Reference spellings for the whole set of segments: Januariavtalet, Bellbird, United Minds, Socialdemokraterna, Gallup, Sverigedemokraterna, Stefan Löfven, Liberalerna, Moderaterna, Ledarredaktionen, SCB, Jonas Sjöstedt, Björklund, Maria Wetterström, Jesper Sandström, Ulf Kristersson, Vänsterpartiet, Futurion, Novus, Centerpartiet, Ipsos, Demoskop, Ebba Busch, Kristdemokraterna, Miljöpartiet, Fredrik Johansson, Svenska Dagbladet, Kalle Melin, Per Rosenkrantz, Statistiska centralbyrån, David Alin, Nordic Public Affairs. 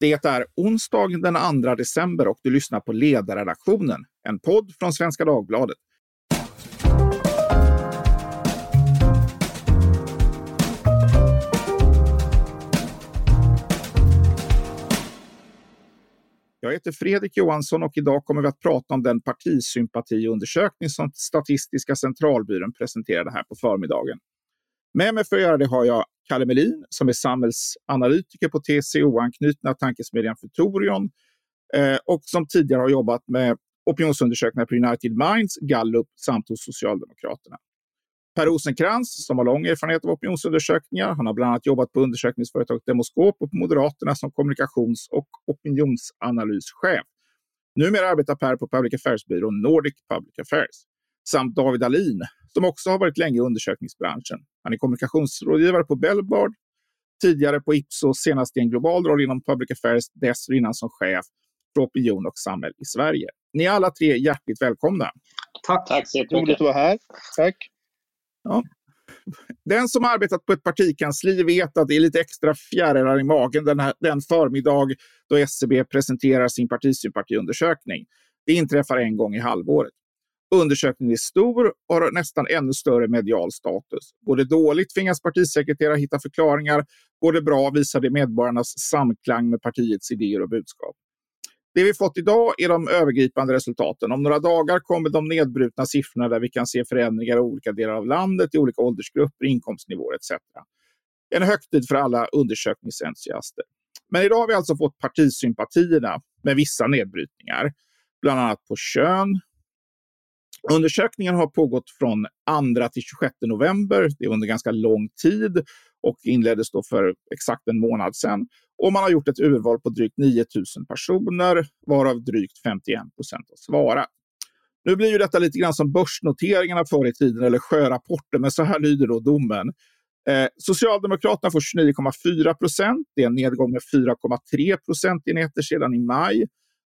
Det är onsdag den 2 december och du lyssnar på Ledarredaktionen, en podd från Svenska Dagbladet. Jag heter Fredrik Johansson och idag kommer vi att prata om den partisympatiundersökning som Statistiska centralbyrån presenterade här på förmiddagen. Med mig för att göra det har jag Kalle Melin som är samhällsanalytiker på TCO-anknutna tankesmedjan Futurion och som tidigare har jobbat med opinionsundersökningar på United Minds, Gallup samt hos Socialdemokraterna. Per Rosenkrantz som har lång erfarenhet av opinionsundersökningar. Han har bland annat jobbat på undersökningsföretaget Demoskop och på Moderaterna som kommunikations- och opinionsanalyschef. Numera arbetar Per på Public Affairs-byrån Nordic Public Affairs. Samt David Alin som också har varit länge i undersökningsbranschen. Han är kommunikationsrådgivare på Bellbird, tidigare på Ipsos, senast i en global roll inom Public Affairs, dessförinnan som chef för opinion och samhälle i Sverige. Ni är alla tre hjärtligt välkomna. Tack så mycket. Roligt att vara här. Tack. Ja. Den som arbetat på ett partikansli vet att det är lite extra fjärilar i magen den förmiddag då SCB presenterar sin partisympatiundersökning. Det inträffar en gång i halvåret. Undersökningen är stor och har nästan ännu större medial status. Går det dåligt tvingas partisekreterare hitta förklaringar. Går det bra visar det medborgarnas samklang med partiets idéer och budskap. Det vi fått idag är de övergripande resultaten. Om några dagar kommer de nedbrutna siffrorna där vi kan se förändringar i olika delar av landet, i olika åldersgrupper, inkomstnivåer etc. En högtid för alla undersökningsentusiaster. Men idag har vi alltså fått partisympatierna med vissa nedbrytningar. Bland annat på kön. Undersökningen har pågått från 2 till 26 november. Det är under ganska lång tid och inleddes då för exakt en månad sedan. Och man har gjort ett urval på drygt 9000 personer, varav drygt 51% har svarat. Nu blir ju detta lite grann som börsnoteringarna förr i tiden, eller sjörapporter, men så här lyder då domen. Socialdemokraterna får 29,4%, det är en nedgång med 4,3 procentenheter sedan i maj.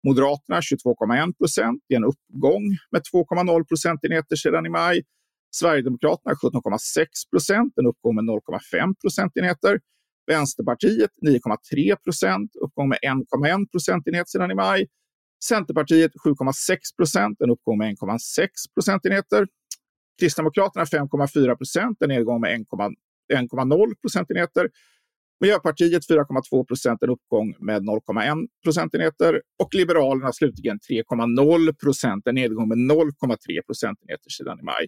Moderaterna 22,1%, det är en uppgång med 2,0 procentenheter sedan i maj. Sverigedemokraterna 17,6%, en uppgång med 0,5 procentenheter. Vänsterpartiet 9,3%, uppgång med 1,1 procentenhet sedan i maj. Centerpartiet 7,6%, en uppgång med 1,6 procentenheter. Kristdemokraterna 5,4%, en nedgång med 1,0 procentenheter. Miljöpartiet 4,2%, en uppgång med 0,1 procentenheter. Och Liberalerna slutligen 3,0%, en nedgång med 0,3 procentenheter sedan i maj.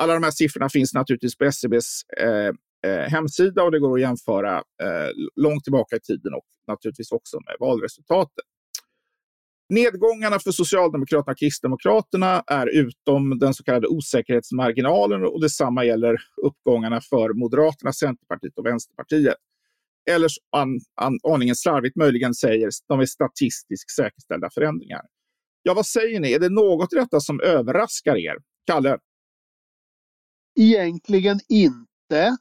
Alla de här siffrorna finns naturligtvis på SCBs hemsida och det går att jämföra långt tillbaka i tiden och naturligtvis också med valresultatet. Nedgångarna för Socialdemokraterna och Kristdemokraterna är utom den så kallade osäkerhetsmarginalen och detsamma gäller uppgångarna för Moderaterna, Centerpartiet och Vänsterpartiet. Eller aningen slarvigt möjligen säger de är statistiskt säkerställda förändringar. Ja, vad säger ni? Är det något i detta som överraskar er? Kalle? Egentligen inte.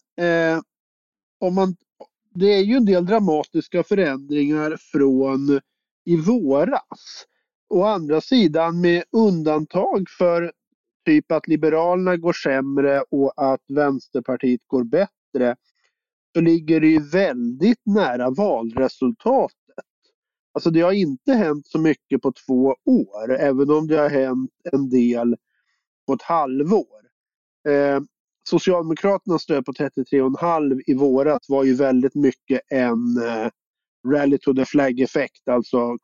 Det är ju en del dramatiska förändringar från i våras. Å andra sidan med undantag för typ att Liberalerna går sämre och att Vänsterpartiet går bättre så ligger det ju väldigt nära valresultatet. Alltså det har inte hänt så mycket på 2 år även om det har hänt en del på ett halvår. Socialdemokraternas stöd på 33,5 i våras var ju väldigt mycket en rally to the flag-effekt, alltså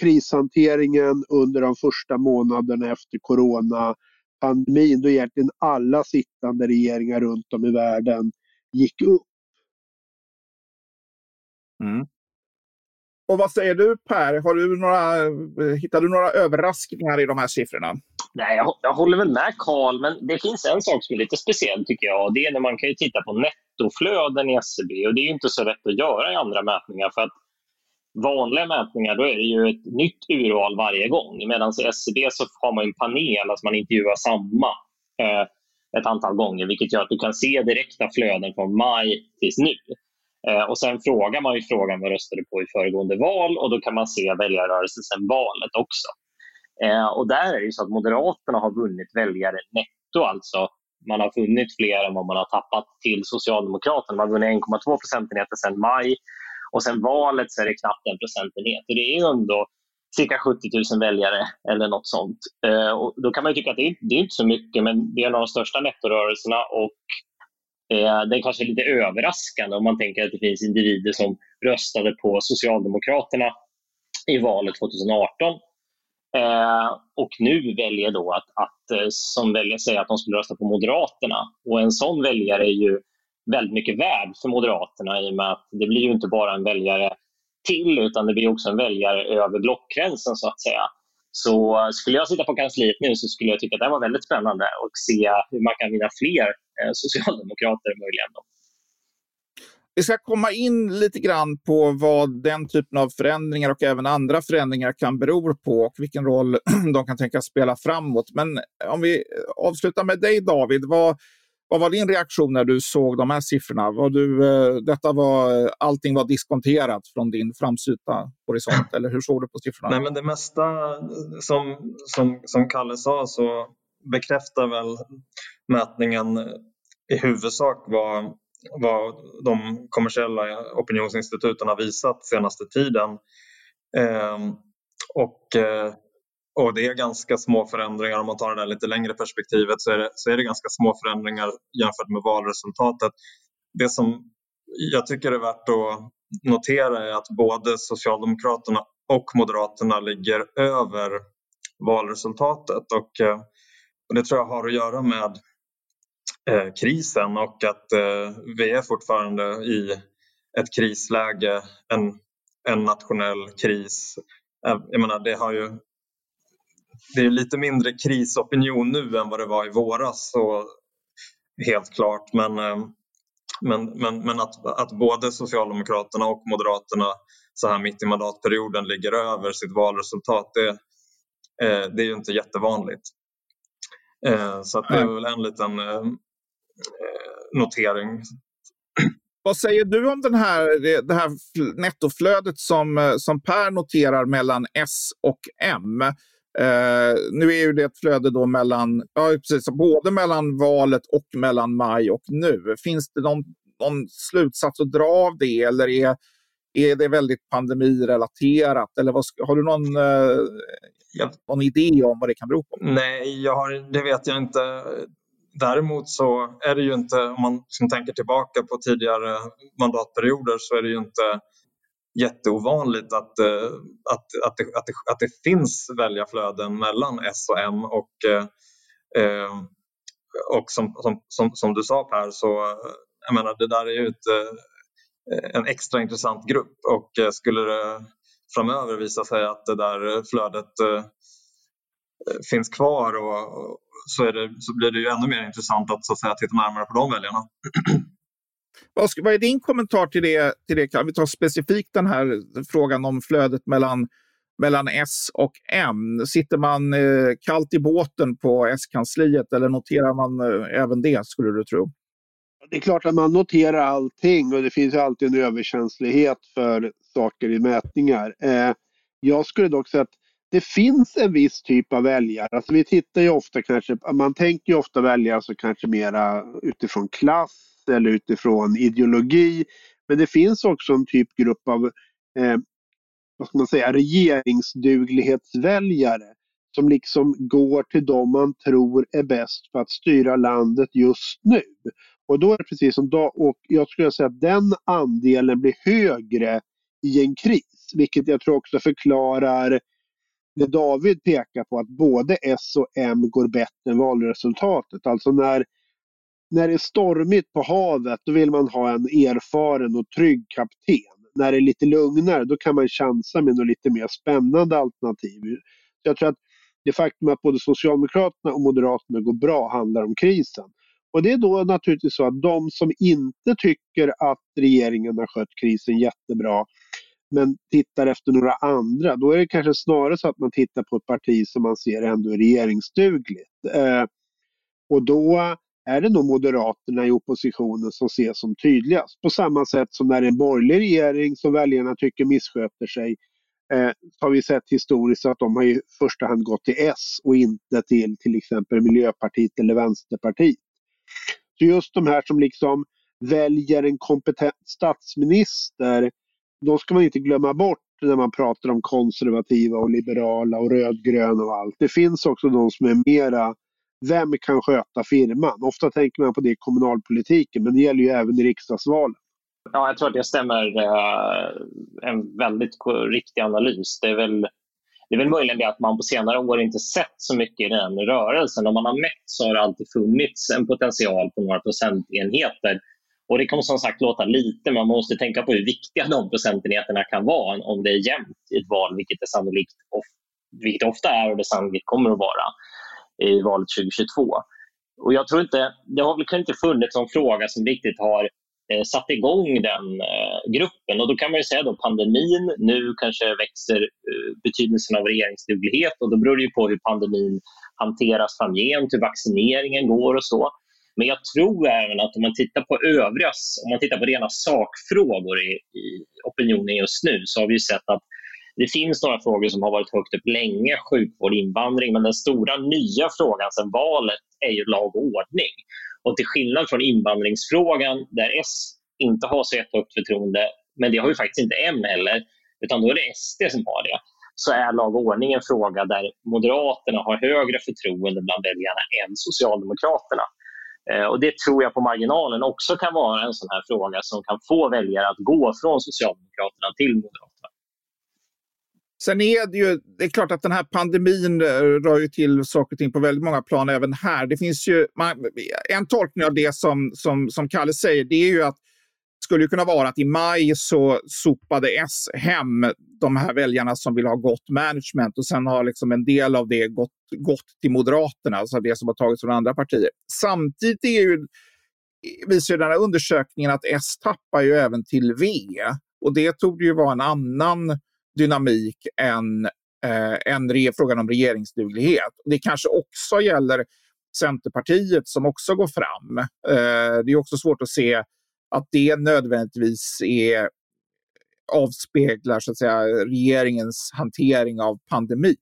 krishanteringen under de första månaderna efter coronapandemin då egentligen alla sittande regeringar runt om i världen gick upp. Mm. Och vad säger du Per? Hittar du några överraskningar i de här siffrorna? Nej, jag håller väl med Karl, men det finns en sak som är lite speciell tycker jag. Det är när man kan ju titta på nettoflöden i SCB och det är ju inte så rätt att göra i andra mätningar för att vanliga mätningar då är det ju ett nytt urval varje gång. Medan i SCB så har man en panel, alltså man intervjuar samma ett antal gånger vilket gör att du kan se direkta flöden från maj tills nu. Och sen frågar man ju frågan vad röstade på i föregående val och då kan man se väljarrörelsen sen valet också. Och där är det ju så att Moderaterna har vunnit väljare netto, alltså man har vunnit fler än vad man har tappat till Socialdemokraterna. Man har vunnit 1,2 procentenheter sedan maj Och sen valet så är det knappt 1 procentenhet. Och det är ändå cirka 70 000 väljare eller något sånt. Och då kan man ju tycka att det är inte så mycket, men det är en av de största nettorörelserna och den kanske är lite överraskande om man tänker att det finns individer som röstade på Socialdemokraterna i valet 2018. Och nu väljer då att som väljer säga att de skulle rösta på Moderaterna. Och en sån väljare är ju väldigt mycket värd för Moderaterna, i och med att det blir ju inte bara en väljare till, utan det blir också en väljare över blockgränsen så att säga. Så skulle jag sitta på kansliet nu så skulle jag tycka att det var väldigt spännande och se hur man kan vinna fler socialdemokrater möjligen då. Vi ska komma in lite grann på vad den typen av förändringar och även andra förändringar kan bero på och vilken roll de kan tänkas spela framåt. Men om vi avslutar med dig, David, vad var din reaktion när du såg de här siffrorna? Allting var diskonterat från din framsynta horisont, eller hur såg du på siffrorna? Nej, men det mesta som Kalle sa så bekräftar väl mätningen i huvudsak vad de kommersiella opinionsinstituten har visat senaste tiden. Och det är ganska små förändringar. Om man tar det där lite längre perspektivet så är det ganska små förändringar jämfört med valresultatet. Det som jag tycker är värt att notera är att både Socialdemokraterna och Moderaterna ligger över valresultatet. Och det tror jag har att göra med krisen och att vi är fortfarande i ett krisläge, en nationell kris. Jag menar, det är lite mindre krisopinion nu än vad det var i våras, så helt klart, men att både Socialdemokraterna och Moderaterna så här mitt i mandatperioden ligger över sitt valresultat, det är ju inte jättevanligt. Så att det är väl en liten notering. Vad säger du om det här nettoflödet som Per noterar mellan S och M? Nu är ju det ett flöde då både mellan valet och mellan maj och nu. Finns det någon slutsats att dra av det, eller är det väldigt pandemirelaterat? Eller har du någon idé om vad det kan bero på? Nej, det vet jag inte. Däremot så är det ju inte, om man som tänker tillbaka på tidigare mandatperioder, så är det ju inte jätteovanligt att det finns väljarflöden mellan S och M och som du sa, Per, så jag menar, det där är ju en extra intressant grupp, och skulle det framöver visa sig att det där flödet finns kvar, och så blir det ju ännu mer intressant att så att säga titta närmare på de väljarna. Vad är din kommentar till det? Kan vi ta specifikt den här frågan om flödet mellan S och M? Sitter man kallt i båten på S-kansliet, eller noterar man även det, skulle du tro? Det är klart att man noterar allting, och det finns alltid en överkänslighet för saker i mätningar. Jag skulle dock säga att det finns en viss typ av väljare. Alltså vi tittar ju ofta man tänker ju ofta väljare så kanske mera utifrån klass eller utifrån ideologi, men det finns också en grupp av regeringsduglighetsväljare som liksom går till dem man tror är bäst för att styra landet just nu. Och då är det precis som och jag skulle säga att den andelen blir högre i en kris, vilket jag tror också förklarar det David pekar på, att både S och M går bättre än valresultatet. Alltså när det är stormigt på havet, då vill man ha en erfaren och trygg kapten. När det är lite lugnare, då kan man chansa med något lite mer spännande alternativ. Jag tror att det faktum att både Socialdemokraterna och Moderaterna går bra handlar om krisen. Och det är då naturligtvis så att de som inte tycker att regeringen har skött krisen jättebra, men tittar efter några andra, då är det kanske snarare så att man tittar på ett parti som man ser ändå är regeringsdugligt. Och då är det nog Moderaterna i oppositionen som ses som tydligast. På samma sätt som när det är en borgerlig regering som väljarna tycker missköter sig, har vi sett historiskt att de har i första hand gått till S och inte till exempel Miljöpartiet eller Vänsterpartiet. Så just de här som väljer en kompetent statsminister då ska man inte glömma bort när man pratar om konservativa och liberala och rödgröna och allt. Det finns också de som är mera, vem kan sköta firman? Ofta tänker man på det i kommunalpolitiken, men det gäller ju även i riksdagsvalen. Ja, jag tror att det stämmer. En väldigt riktig analys. Det är väl möjligen det att man på senare år inte sett så mycket i den rörelsen. Om man har mätt så har det alltid funnits en potential på några procentenheter. Och det kommer som sagt låta lite, man måste tänka på hur viktiga de procentenheterna kan vara om det är jämnt i ett val, vilket det sannolikt ofta är och det sannolikt kommer att vara i valet 2022. Och jag tror inte, det har väl kanske inte funnits någon fråga som riktigt har satt igång den gruppen. Och då kan man ju säga då pandemin, nu kanske växer betydelsen av regeringsduglighet, och då beror det ju på hur pandemin hanteras framgent, hur vaccineringen går och så. Men jag tror även att om man tittar på rena sakfrågor i opinionen just nu, så har vi ju sett att det finns några frågor som har varit högt upp länge, sjukvård, invandring, men den stora nya frågan sedan valet är ju lag och ordning. Och till skillnad från invandringsfrågan, där S inte har så högt förtroende, men det har ju faktiskt inte M heller, utan då är det SD som har det, så är lag och ordning en fråga där Moderaterna har högre förtroende bland väljarna än Socialdemokraterna. Och det tror jag på marginalen också kan vara en sån här fråga som kan få väljare att gå från Socialdemokraterna till Moderaterna. Sen är det ju, det är klart att den här pandemin rör ju till saker och ting på väldigt många plan även här. Det finns ju en tolkning av det som Kalle säger, det är ju att skulle ju kunna vara att i maj så sopade S hem de här väljarna som vill ha gott management, och sen har liksom en del av det gått till Moderaterna, alltså det som har tagits från andra partier. Samtidigt visar ju den här undersökningen att S tappar ju även till V, och det tog ju vara en annan dynamik än frågan om regeringsduglighet. Det kanske också gäller Centerpartiet som också går fram. Det är också svårt att se att det nödvändigtvis avspeglar så att säga regeringens hantering av pandemin.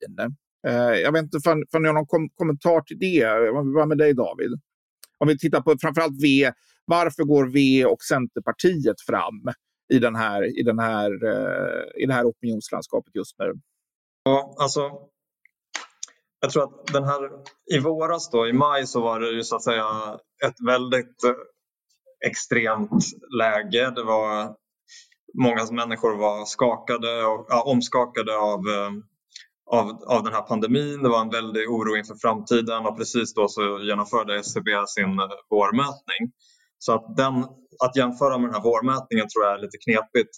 Jag vet inte, fann jag någon kommentar till det? Vad med dig, David? Om vi tittar på framförallt V, varför går V och Centerpartiet fram i det här opinionslandskapet just nu? Ja, alltså jag tror att den här i våras då, i maj, så var det ju så att säga ett väldigt extremt läge. Det var många människor var skakade och omskakade av den här pandemin. Det var en väldig oro inför framtiden, och precis då så genomförde SCB sin vårmätning. Så att att jämföra med den här vårmätningen tror jag är lite knepigt.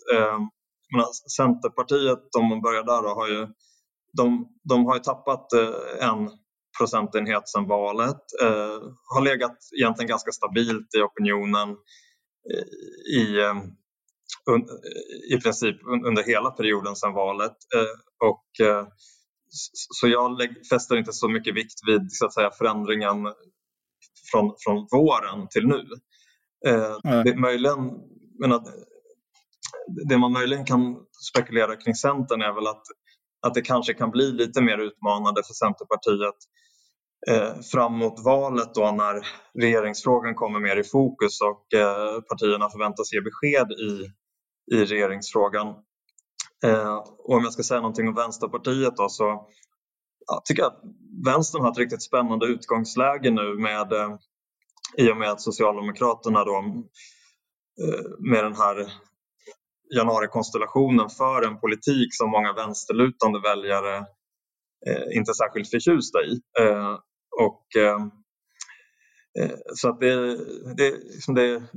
Men Centerpartiet, om man börjar där då, har ju tappat 1 procentenhet sedan valet. Har legat egentligen ganska stabilt i opinionen i princip under hela perioden sedan valet. Så jag fäster inte så mycket vikt vid så att säga förändringen från våren till nu. Det man möjligen kan spekulera kring Centern är väl att det kanske kan bli lite mer utmanande för Centerpartiet framåt valet då, när regeringsfrågan kommer mer i fokus och partierna förväntas ge besked i regeringsfrågan. Och om jag ska säga någonting om Vänsterpartiet då, så jag tycker jag att Vänstern har ett riktigt spännande utgångsläge nu i och med att Socialdemokraterna då, med den här januarikonstellationen, för en politik som många vänsterlutande väljare inte särskilt förtjusta i. Så att det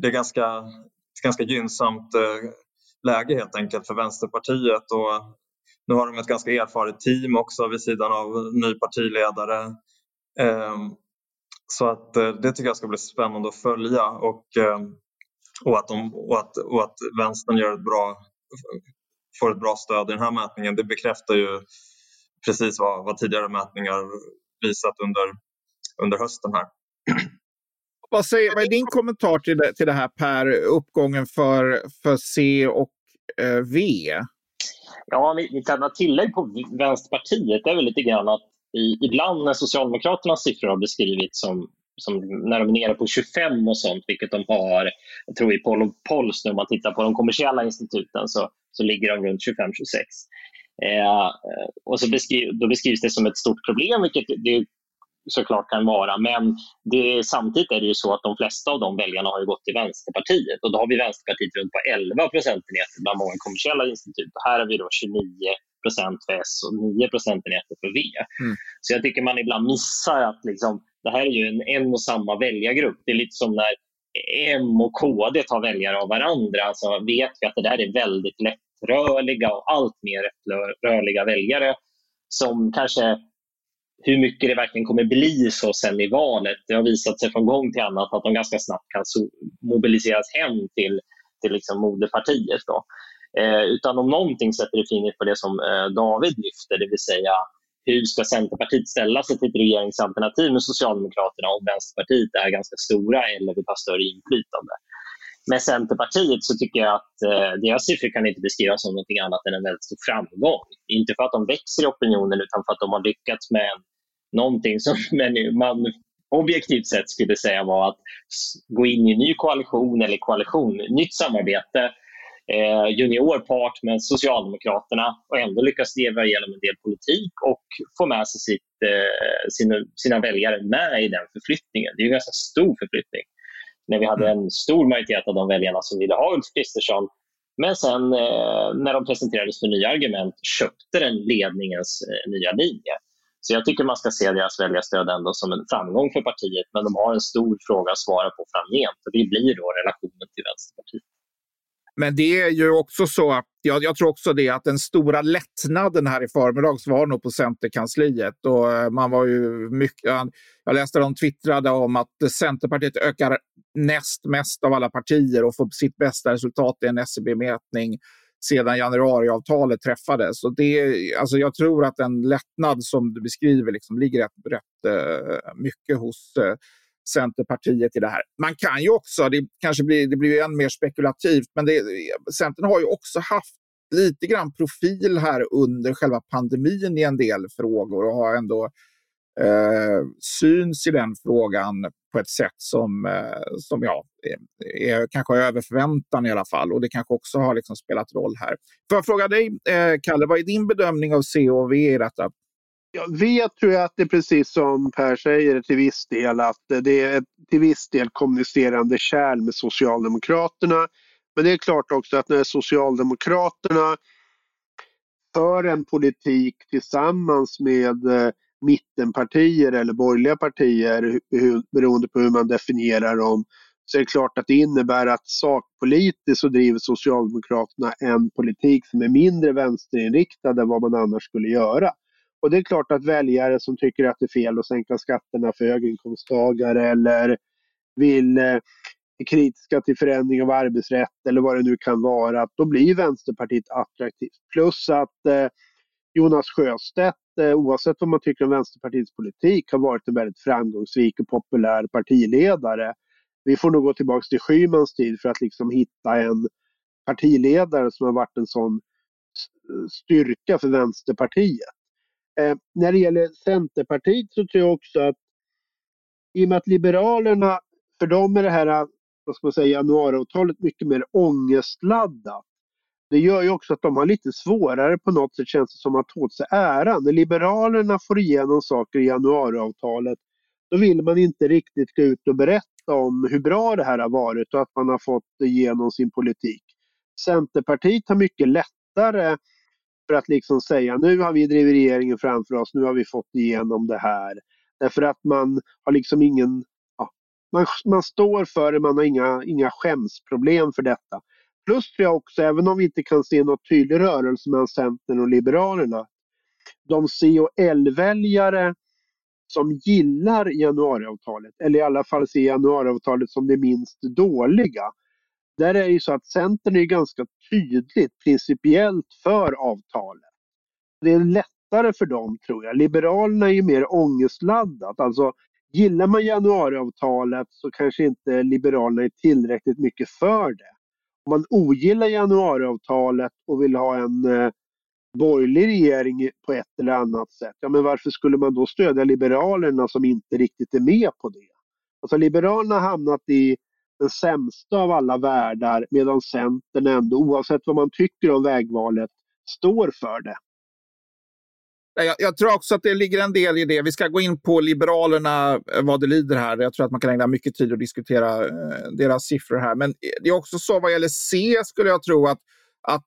är ganska gynnsamt läge helt enkelt för Vänsterpartiet. Och nu har de ett ganska erfaret team också vid sidan av ny partiledare. Så att det tycker jag ska bli spännande att följa, och att vänstern får ett bra stöd i den här mätningen. Det bekräftar ju precis vad tidigare mätningar visat under hösten här. Vad är din kommentar till det här, Per, uppgången för C och V? Ja, mitt enda tillägg på Vänsterpartiet är väl lite grann att ibland när Socialdemokraternas siffror har beskrivits som när de är nere på 25 och sånt, vilket de har, jag tror i Pols nu, om man tittar på de kommersiella instituten så ligger de runt 25-26. Och så beskrivs det som ett stort problem, vilket det såklart kan vara, men samtidigt är det ju så att de flesta av de väljarna har ju gått till Vänsterpartiet, och då har vi Vänsterpartiet runt på 11% bland många kommersiella institut, och här har vi då 29% för S och 9% för V. Mm. Så jag tycker man ibland missar att liksom, det här är ju en och samma väljargrupp. Det är lite som när M och KD tar väljare av varandra, alltså vet vi att det där är väldigt lättrörliga och allt mer rörliga väljare som kanske, hur mycket det verkligen kommer bli så sen i valet. Det har visat sig från gång till annat att de ganska snabbt kan mobiliseras hem till liksom moderpartiet. Då. Utan om någonting sätter det fingret på det som David lyfter, det vill säga hur ska Centerpartiet ställa sig till ett regeringsalternativ med Socialdemokraterna och Vänsterpartiet är ganska stora eller vill ha större inflytande. Med Centerpartiet så tycker jag att deras siffror kan inte beskrivas som något annat än en väldigt stor framgång. Inte för att de växer i opinionen utan för att de har lyckats med någonting som man objektivt sett skulle säga var att gå in i en ny koalition eller koalition, nytt samarbete, juniorpart med Socialdemokraterna och ändå lyckas leva igenom en del politik och få med sig sina väljare med i den förflyttningen. Det är ju en ganska stor förflyttning. När vi hade en stor majoritet av de väljarna som ville ha Ulf Kristersson. Men sen när de presenterades för nya argument köpte den ledningens nya linje. Så jag tycker man ska se deras väljarstöd ändå som en framgång för partiet. Men de har en stor fråga att svara på framgent. Och det blir då relationen till Vänsterpartiet. Men det är ju också så att jag tror också det att den stora lättnaden här i förmiddags var nog på Centerkansliet, och man var ju mycket, jag läste de twittrade om att Centerpartiet ökar näst mest av alla partier och får sitt bästa resultat i en SCB-mätning sedan januariavtalet träffades. Och det, alltså jag tror att den lättnad som du beskriver liksom ligger rätt mycket hos Centerpartiet i det här. Man kan ju också, det blir ju än mer spekulativt, men Centern har ju också haft lite grann profil här under själva pandemin i en del frågor och har ändå syns i den frågan på ett sätt som är kanske över förväntan i alla fall, och det kanske också har liksom spelat roll här. Får jag fråga dig, Kalle, vad är din bedömning av C och V i detta? Jag vet, tror jag, att det är precis som Per säger till viss del, att det är till viss del kommunicerande kärl med Socialdemokraterna. Men det är klart också att när Socialdemokraterna för en politik tillsammans med mittenpartier eller borgerliga partier, beroende på hur man definierar dem, så är det klart att det innebär att sakpolitiskt så driver Socialdemokraterna en politik som är mindre vänsterinriktad än vad man annars skulle göra. Och det är klart att väljare som tycker att det är fel att sänka skatterna för höginkomsttagare eller vill är kritiska till förändring av arbetsrätt eller vad det nu kan vara, att då blir Vänsterpartiet attraktivt. Plus att Jonas Sjöstedt, oavsett vad man tycker om Vänsterpartiets politik, har varit en väldigt framgångsrik och populär partiledare. Vi får nog gå tillbaka till Schymans tid för att liksom hitta en partiledare som har varit en sån styrka för Vänsterpartiet. När det gäller Centerpartiet så tror jag också att i och med att Liberalerna, för dem är det här, vad ska man säga, januariavtalet mycket mer ångestladdat. Det gör ju också att de har lite svårare på något sätt, känns det som, att ta åt sig äran. När Liberalerna får igenom saker i januariavtalet, då vill man inte riktigt gå ut och berätta om hur bra det här har varit och att man har fått igenom sin politik. Centerpartiet har mycket lättare för att liksom säga, nu har vi drivit regeringen framför oss, nu har vi fått igenom det här. Därför att man har liksom ingen, man står för det, man har inga skämsproblem för detta. Plus tror jag också, även om vi inte kan se något tydlig rörelse mellan Centern och Liberalerna, de C&L-väljare som gillar januariavtalet, eller i alla fall ser januariavtalet som det minst dåliga, där är det ju så att Centern är ganska tydligt principiellt för avtalet. Det är lättare för dem, tror jag. Liberalerna är ju mer ångestladdat. Alltså, gillar man januariavtalet så kanske inte Liberalerna är tillräckligt mycket för det. Om man ogillar januariavtalet och vill ha en borgerlig regering på ett eller annat sätt, ja men varför skulle man då stödja Liberalerna som inte riktigt är med på det? Alltså Liberalerna har hamnat i den sämsta av alla världar, medan Centern ändå, oavsett vad man tycker om vägvalet, står för det. Jag tror också att det ligger en del i det. Vi ska gå in på Liberalerna vad det lider här. Jag tror att man kan ägna mycket tid att diskutera deras siffror här. Men det är också så vad gäller C skulle jag tro att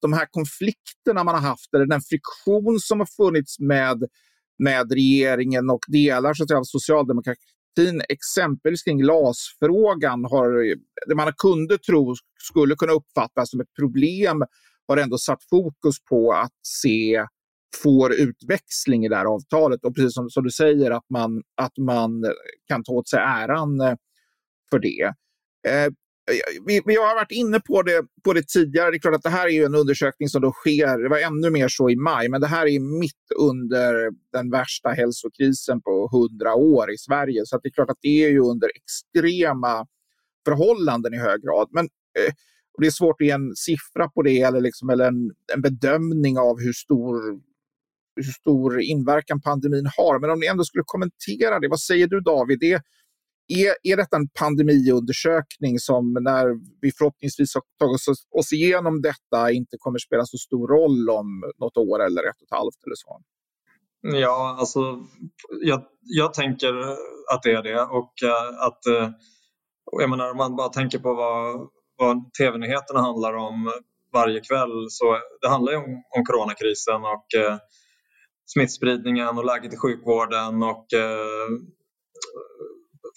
de här konflikterna man har haft, eller den friktion som har funnits med regeringen och delar så att säga, av socialdemokratin, exempelvis kring LAS-frågan, det man kunde tro skulle kunna uppfattas som ett problem, har ändå satt fokus på att se får utväxling i det här avtalet. Och precis som du säger att man kan ta åt sig äran för det. Jag har varit inne på det tidigare. Det är klart att det här är ju en undersökning som då sker. Det var ännu mer så i maj. Men det här är mitt under den värsta hälsokrisen på 100 år i Sverige. Så att det är klart att det är ju under extrema förhållanden i hög grad. Men det är svårt att ge en siffra på det eller en bedömning av hur stor inverkan pandemin har. Men om ni ändå skulle kommentera det, vad säger du David? Är detta en pandemiundersökning som när vi förhoppningsvis har tagit oss igenom detta inte kommer spela så stor roll om något år eller ett och ett halvt eller så? Ja, alltså jag tänker att det är det. Och att jag menar, om man bara tänker på vad tv-nyheterna handlar om varje kväll, så det handlar ju om coronakrisen och smittspridningen och läget i sjukvården och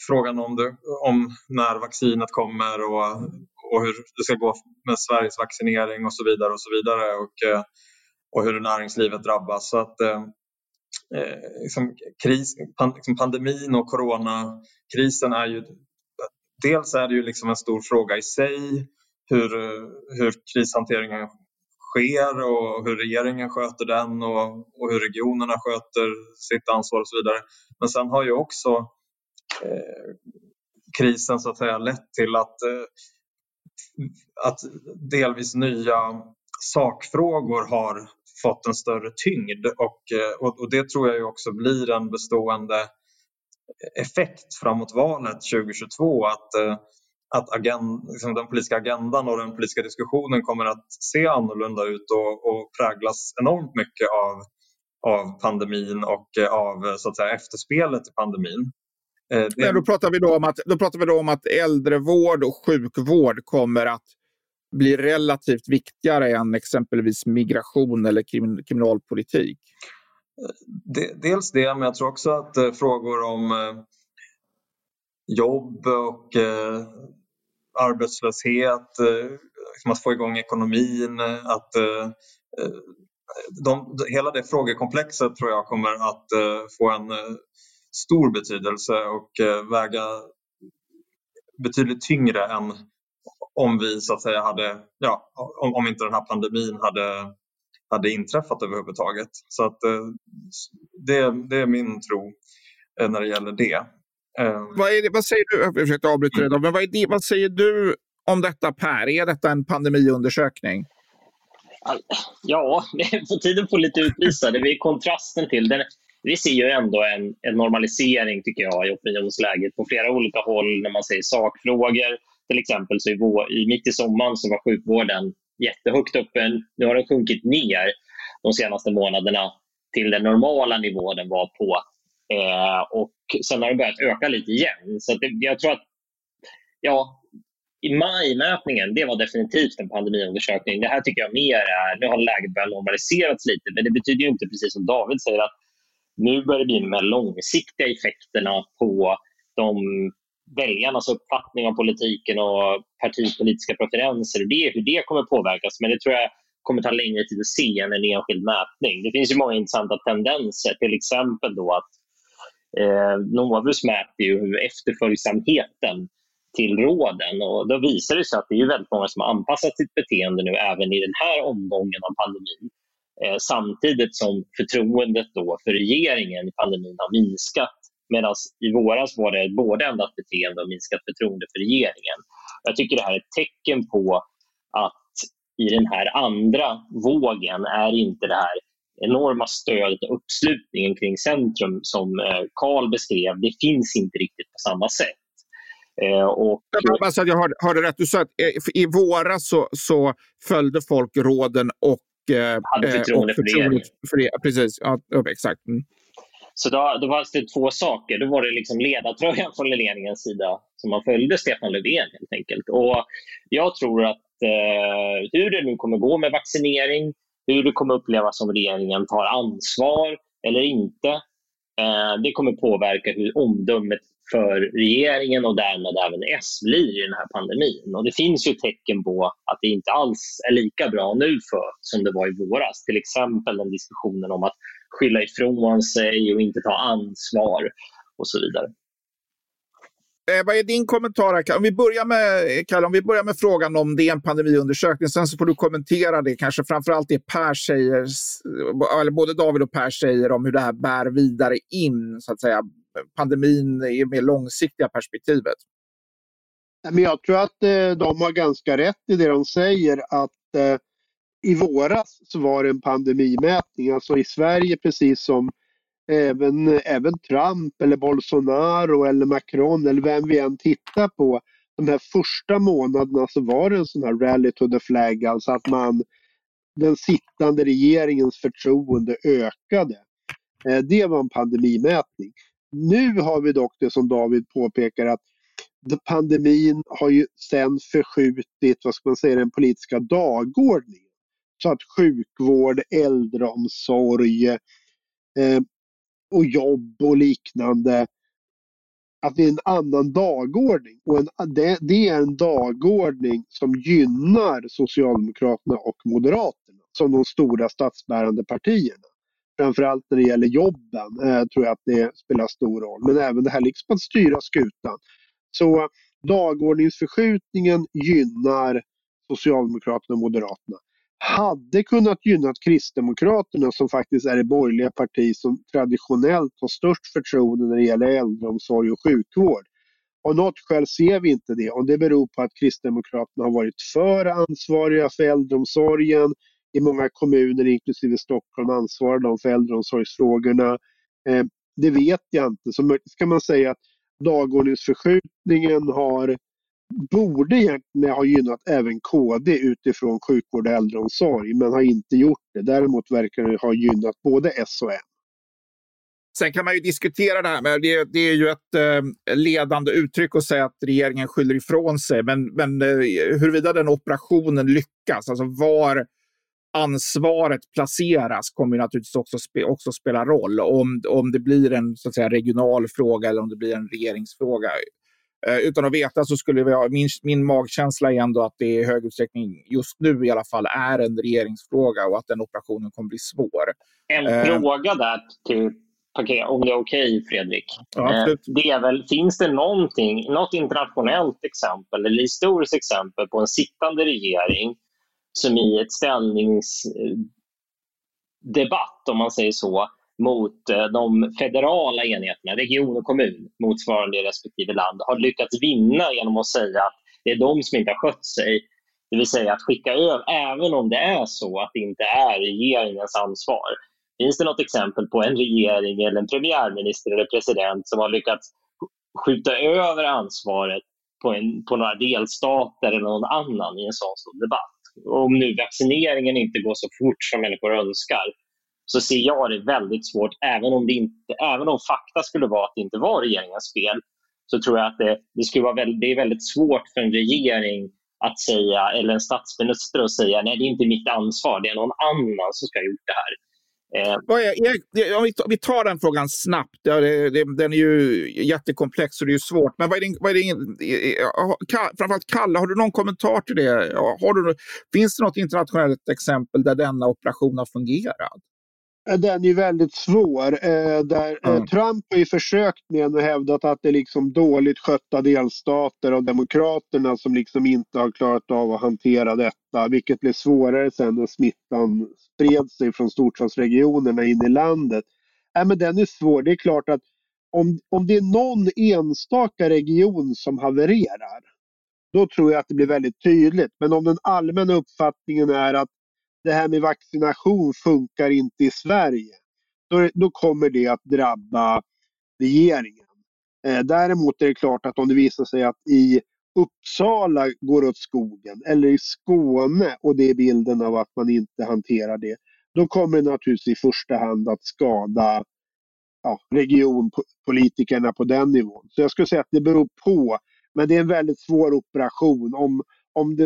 frågan om när vaccinet kommer och hur det ska gå med Sveriges vaccinering och så vidare och så vidare, och hur näringslivet drabbas. Så att liksom pandemin och coronakrisen är ju, dels är det ju liksom en stor fråga i sig hur krishanteringen sker och hur regeringen sköter den och hur regionerna sköter sitt ansvar och så vidare. Men sen har ju också krisen så att säga lett till att delvis nya sakfrågor har fått en större tyngd och det tror jag ju också blir en bestående effekt framåt valet 2022, att liksom den politiska agendan och den politiska diskussionen kommer att se annorlunda ut och präglas enormt mycket av pandemin och av så att säga efterspelet i pandemin. Men då pratar vi om att äldrevård och sjukvård kommer att bli relativt viktigare än exempelvis migration eller kriminalpolitik. Dels det, men jag tror också att frågor om jobb och arbetslöshet, att få igång ekonomin, att hela det frågekomplexet tror jag kommer att få en stor betydelse och väga betydligt tyngre än om vi så att säga hade, ja, om inte den här pandemin hade inträffat överhuvudtaget. Så att det är min tro när det gäller det. Vad säger du? Jag försökte avbryta det då, men vad säger du om detta Per? Är detta en pandemiundersökning? Ja, för tiden får lite utvisa det. Vi är kontrasten till det. Vi ser ju ändå en normalisering tycker jag i opinionsläget på flera olika håll när man säger sakfrågor. Till exempel så mitt i sommaren så var sjukvården jättehögt uppe. Nu har den sjunkit ner de senaste månaderna till den normala nivå den var på. Och sen har det börjat öka lite igen. Så jag tror att i majmätningen, det var definitivt en pandemiundersökning. Det här tycker jag mer är, nu har läget börjat normaliserats lite. Men det betyder ju inte, precis som David säger, att nu börjar det bli de här långsiktiga effekterna på de väljarnas uppfattning om politiken och partipolitiska preferenser. Det är hur det kommer påverkas, men det tror jag kommer ta längre tid att se än en enskild mätning. Det finns ju många intressanta tendenser, till exempel då att Novus mäter ju hur efterföljsamheten till råden, och då visar det sig att det är väldigt många som har anpassat sitt beteende nu även i den här omgången av pandemin. Samtidigt som förtroendet då för regeringen i pandemin har minskat, medan i våras var det både ändrat beteende och minskat förtroende för regeringen. Jag tycker det här är ett tecken på att i den här andra vågen är inte det här enorma stödet och uppslutningen kring centrum som Carl beskrev, det finns inte riktigt på samma sätt. Och så att jag hörde rätt, du sa att i våras så följde folk råden och hade förtroende för det. Precis, ja, exakt. Mm. Så då fanns det två saker. Då var det liksom ledartröjan från ledningens sida som man följde Stefan Löfven helt enkelt. Och jag tror att hur det nu kommer gå med vaccinering, hur det kommer upplevas om regeringen tar ansvar eller inte, det kommer påverka hur omdömet för regeringen och därmed även S blir i den här pandemin. Och det finns ju tecken på att det inte alls är lika bra nu som det var i våras. Till exempel den diskussionen om att skylla ifrån sig och inte ta ansvar och så vidare. Vad är din kommentar? Om vi börjar med frågan om det är en pandemiundersökning, sen så får du kommentera det, kanske framförallt det Per säger, eller både David och Per säger om hur det här bär vidare in, så att säga, pandemin i det mer långsiktiga perspektivet. Men jag tror att de har ganska rätt i det de säger, att i våras så var det en pandemimätning, alltså i Sverige, precis som även Trump eller Bolsonaro eller Macron eller vem vi än tittar på, de här första månaderna så var det en sån här rally to the flag, alltså att den sittande regeringens förtroende ökade. Det var en pandemimätning. Nu har vi dock det som David påpekar, att pandemin har ju sen förskjutit, den politiska dagordningen. Så att sjukvård, äldreomsorg och jobb och liknande, att det är en annan dagordning. Och det är en dagordning som gynnar Socialdemokraterna och Moderaterna som de stora statsbärande partierna. Framförallt när det gäller jobben tror jag att det spelar stor roll. Men även det här liksom att styra skutan. Så dagordningsförskjutningen gynnar Socialdemokraterna och Moderaterna. Hade kunnat gynnat Kristdemokraterna, som faktiskt är det borgerliga parti som traditionellt har störst förtroende när det gäller äldreomsorg och sjukvård. Av något skäl ser vi inte det, och det beror på att Kristdemokraterna har varit för ansvariga för äldreomsorgen. I många kommuner, inklusive Stockholm, ansvarar de för äldreomsorgsfrågorna. Det vet jag inte. Så möjligtvis kan man säga att dagordningsförskjutningen borde egentligen ha gynnat även KD utifrån sjukvård och äldreomsorg, men har inte gjort det. Däremot verkar det ha gynnat både S och M. Sen kan man ju diskutera det här, men det är ju ett ledande uttryck att säga att regeringen skyller ifrån sig, men huruvida den operationen lyckas, alltså var ansvaret placeras, kommer naturligtvis också spela roll, om det blir en, så att säga, regional fråga eller om det blir en regeringsfråga. Utan att veta så skulle jag, min magkänsla är ändå att det i hög utsträckning just nu i alla fall är en regeringsfråga, och att den operationen kommer bli svår. En fråga där till, om det är okej, Fredrik. Ja, det är väl, finns det något internationellt exempel eller historiskt exempel på en sittande regering som i ett ställningsdebatt, om man säger så, mot de federala enheterna, region och kommun, motsvarande i respektive land, har lyckats vinna genom att säga att det är de som inte har skött sig, det vill säga att skicka över, även om det är så att det inte är regeringens ansvar. Finns det något exempel på en regering eller en premiärminister eller president som har lyckats skjuta över ansvaret på några delstater eller någon annan i en sån debatt? Om nu vaccineringen inte går så fort som människor önskar, så ser jag det väldigt svårt, även om fakta skulle vara att det inte var regeringens fel, så tror jag att det är väldigt svårt för en regering att säga, eller en statsminister att säga, nej, det är inte mitt ansvar, det är någon annan som ska ha gjort det här. Vi tar den frågan snabbt, den är ju jättekomplex och det är ju svårt, men framförallt Kalle, har du någon kommentar till det? Finns det något internationellt exempel där denna operation har fungerat? Den är väldigt svår. Trump har ju försökt med och hävdat att det är liksom dåligt skötta delstater av demokraterna som liksom inte har klarat av att hantera detta, vilket blev svårare sen när smittan spred sig från storstadsregionerna in i landet. Men den är svår. Det är klart att om det är någon enstaka region som havererar, då tror jag att det blir väldigt tydligt. Men om den allmänna uppfattningen är att det här med vaccination funkar inte i Sverige, då kommer det att drabba regeringen. Däremot är det klart att om det visar sig att i Uppsala går åt skogen eller i Skåne, och det är bilden av att man inte hanterar det, då kommer det naturligtvis i första hand att skada regionpolitikerna på den nivån. Så jag skulle säga att det beror på, men det är en väldigt svår operation. Om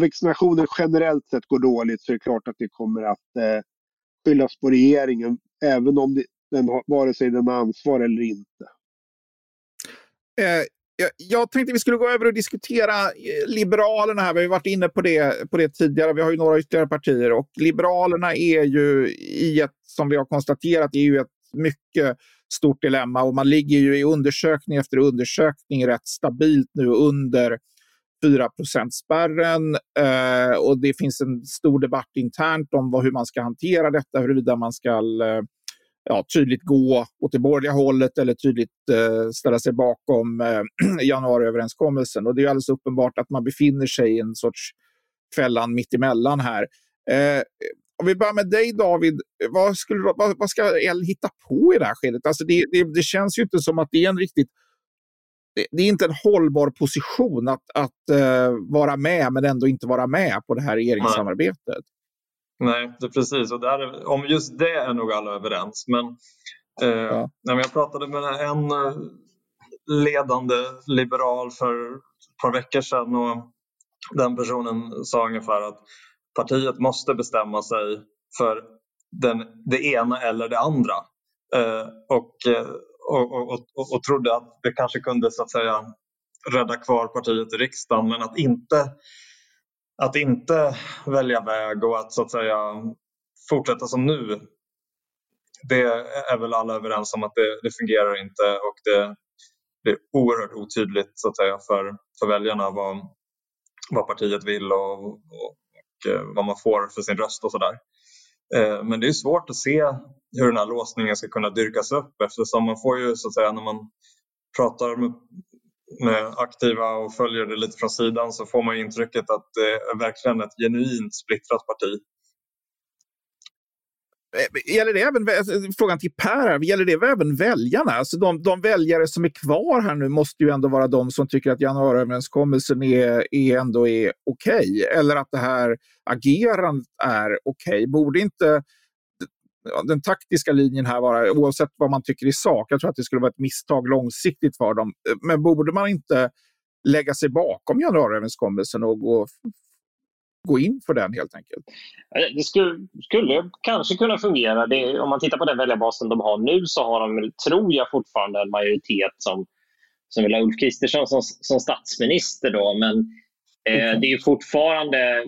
vaccinationen generellt sett går dåligt så är det klart att det kommer att skyllas på regeringen, även om vare sig den har ansvar eller inte. Jag tänkte vi skulle gå över och diskutera Liberalerna här. Vi har ju varit inne på det tidigare. Vi har ju några ytterligare partier, och Liberalerna är ju i ett, som vi har konstaterat, är ju ett mycket stort dilemma, och man ligger ju i undersökning efter undersökning rätt stabilt nu under 4%-spärren, och det finns en stor debatt internt om hur man ska hantera detta, huruvida man ska tydligt gå åt det borgerliga hållet eller tydligt ställa sig bakom januariöverenskommelsen. Och det är ju alldeles uppenbart att man befinner sig i en sorts fällan mittemellan här. Om vi börjar med dig, David, vad ska El hitta på i det här skedet? Alltså det känns ju inte som att det är en riktigt... Det är inte en hållbar position att vara med men ändå inte vara med på det här regeringssamarbetet. Nej, det är precis. Och om just det är nog alla överens. Men jag pratade med en ledande liberal för ett par veckor sedan, och den personen sa ungefär att partiet måste bestämma sig för det ena eller det andra. Och trodde att det kanske kunde, så att säga, rädda kvar partiet i riksdagen, men att inte välja väg och att, så att säga, fortsätta som nu, det är väl alla överens om att det fungerar inte, och det är oerhört otydligt, så att säga, för väljarna vad partiet vill och vad man får för sin röst och sådär. Men det är svårt att se hur den här låsningen ska kunna dyrkas upp, eftersom man får ju, så att säga, när man pratar med aktiva och följer det lite från sidan, så får man ju intrycket att det är verkligen ett genuint splittrat parti. Gäller det även, frågan till Per här, gäller det även väljarna? Alltså de väljare som är kvar här nu måste ju ändå vara de som tycker att januariöverenskommelsen är okej, eller att det här agerandet är okej. Borde inte den taktiska linjen här vara, oavsett vad man tycker i sak, jag tror att det skulle vara ett misstag långsiktigt för dem, men borde man inte lägga sig bakom januariöverenskommelsen och gå in för den helt enkelt? Det skulle kanske kunna fungera. Om man tittar på den väljarbasen de har nu, så har de, tror jag, fortfarande en majoritet som vill ha Ulf Kristersson som statsminister då, men det är ju fortfarande,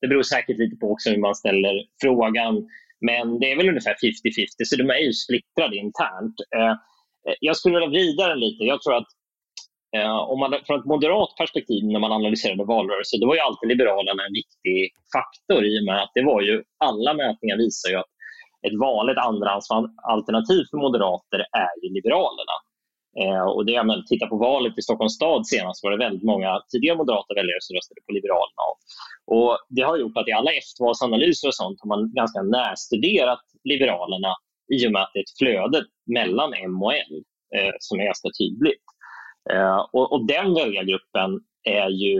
det beror säkert lite på också hur man ställer frågan, men det är väl ungefär 50-50, så de är ju splittrade internt. Jag skulle vilja vidare lite. Jag tror att om man, från ett moderat perspektiv, när man analyserade valrörelsen, då var ju alltid Liberalerna en viktig faktor, i och med att det var ju, alla mätningar visar ju att ett vanligt andrahandsalternativ för moderater är ju Liberalerna. Och det, man tittar på valet i Stockholms stad senast, var det väldigt många tidigare moderata väljare som röstade på Liberalerna. Och det har gjort att i alla eftervalsanalyser och sånt har man ganska närstuderat Liberalerna, i och med att det är ett flöde mellan M och L som är ganska tydligt. Och den väljargruppen är ju,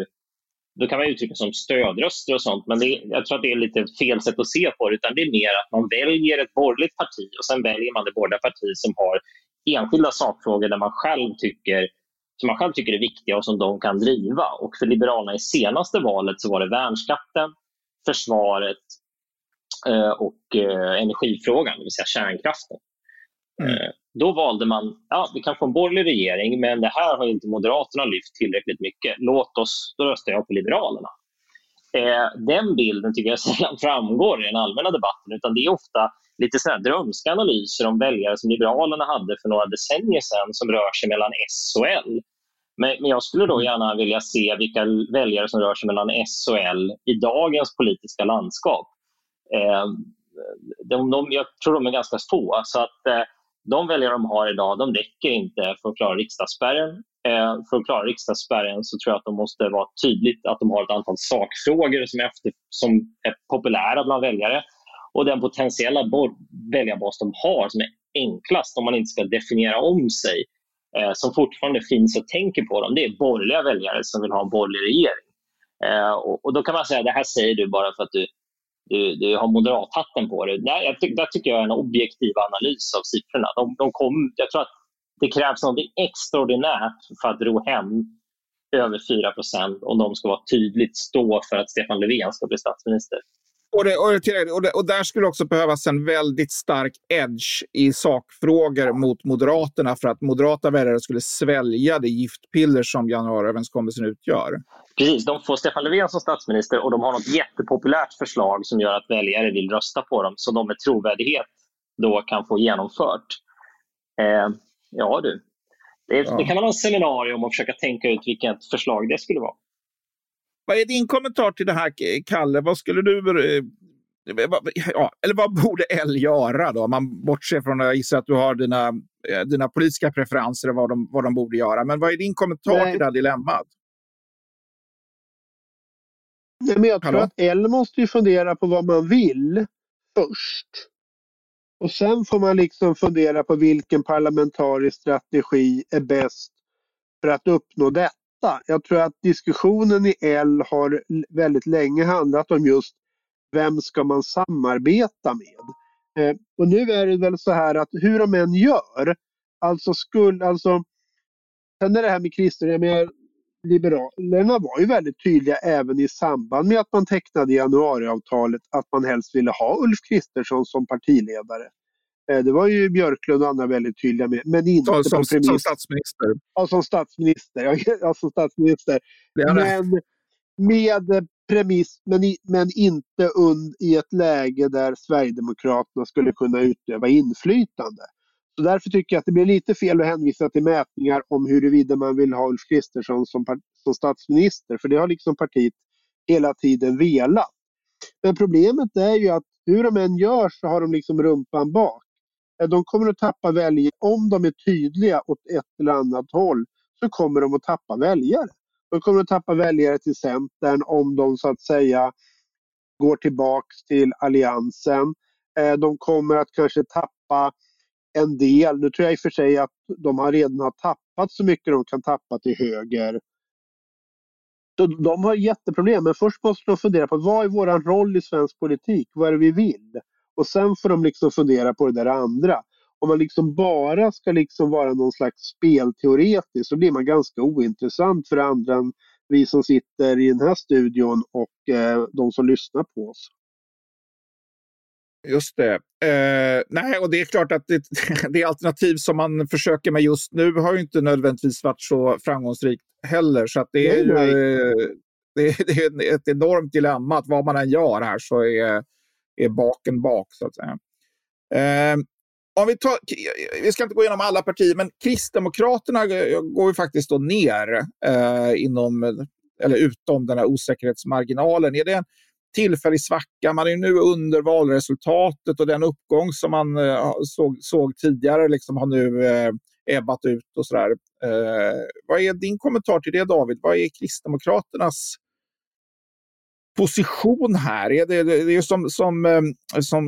då kan man uttrycka som stödröster och sånt, men jag tror att det är lite fel sätt att se på det, utan det är mer att man väljer ett borgerligt parti, och sen väljer man det borgerliga parti som har enskilda sakfrågor där man själv tycker är viktiga och som de kan driva. Och för Liberalerna i senaste valet så var det värnskatten, försvaret och energifrågan, det vill säga kärnkraften. Då valde man, vi kan få en borgerlig regering, men det här har inte Moderaterna lyft tillräckligt mycket. Då röstar jag på Liberalerna. Den bilden tycker jag sällan framgår i den allmänna debatten, utan det är ofta lite sådana här drömska analyser om väljare som Liberalerna hade för några decennier sedan, som rör sig mellan S och L. Men jag skulle då gärna vilja se vilka väljare som rör sig mellan S och L i dagens politiska landskap. Jag tror de är ganska få, så att de väljare de har idag, de räcker inte för att klara riksdagsspärren. För att klara riksdagsspärren så tror jag att de måste vara tydligt att de har ett antal sakfrågor som är populära bland väljare. Och den potentiella väljarbas de har, som är enklast om man inte ska definiera om sig, som fortfarande finns och tänker på dem, det är borgerliga väljare som vill ha en borgerlig regering. Och då kan man säga, det här säger du bara för att du har moderathatten på dig. Nej, där tycker jag är en objektiv analys av siffrorna. Jag tror att det krävs något extraordinärt för att ro hem över 4% om de ska vara tydligt stå för att Stefan Löfven ska bli statsminister. Och där skulle också behövas en väldigt stark edge i sakfrågor mot Moderaterna för att moderata väljare skulle svälja det giftpiller som januariöverenskommelsen utgör. Precis, de får Stefan Löfven som statsminister och de har något jättepopulärt förslag som gör att väljare vill rösta på dem, så de med trovärdighet då kan få genomfört. Det kan vara en seminarium och försöka tänka ut vilket förslag det skulle vara. Vad är din kommentar till det här, Kalle? Vad skulle du... eller vad borde L göra då? Man bortser från att du har dina politiska preferenser och vad de borde göra. Men vad är din kommentar till det här dilemmat? Men jag tror att L måste ju fundera på vad man vill först. Och sen får man liksom fundera på vilken parlamentarisk strategi är bäst för att uppnå detta. Jag tror att diskussionen i L har väldigt länge handlat om just vem ska man samarbeta med. Och nu är det väl så här att hur de än gör, sen är det här med Kristdemokraterna, Liberalerna var ju väldigt tydliga även i samband med att man tecknade januariavtalet att man helst ville ha Ulf Kristersson som partiledare. Det var ju Björklund och andra väldigt tydliga med. Men inte som statsminister. Ja, som statsminister. Ja, som statsminister. Men med premiss, men inte i ett läge där Sverigedemokraterna skulle kunna utöva inflytande. Så därför tycker jag att det blir lite fel att hänvisa till mätningar om huruvida man vill ha Ulf Kristersson som statsminister. För det har liksom partiet hela tiden velat. Men problemet är ju att hur de än gör så har de liksom rumpan bak. De kommer att tappa väljare. Om de är tydliga åt ett eller annat håll så kommer de att tappa väljare. De kommer att tappa väljare till Centern om de så att säga går tillbaks till Alliansen. De kommer att kanske tappa en del. Nu tror jag i och för sig att de redan har tappat så mycket de kan tappa till höger. De har jätteproblem, men först måste de fundera på vad är våran roll i svensk politik? Vad är det vi vill? Och sen får de liksom fundera på det där andra. Om man liksom bara ska liksom vara någon slags spelteoretisk så blir man ganska ointressant för andra än vi som sitter i den här studion och de som lyssnar på oss. Just det. Och det är klart att det alternativ som man försöker med just nu har ju inte nödvändigtvis varit så framgångsrikt heller. Så att det är ett enormt dilemma att vad man än gör här så är baken bak så att säga. Vi ska inte gå igenom alla partier, men Kristdemokraterna går ju faktiskt då ner utom den här osäkerhetsmarginalen. Är det en tillfällig svacka? Man är ju nu under valresultatet och den uppgång som man såg tidigare liksom har nu ebbat ut och sådär. Vad är din kommentar till det, David? Vad är Kristdemokraternas position här? Det är ju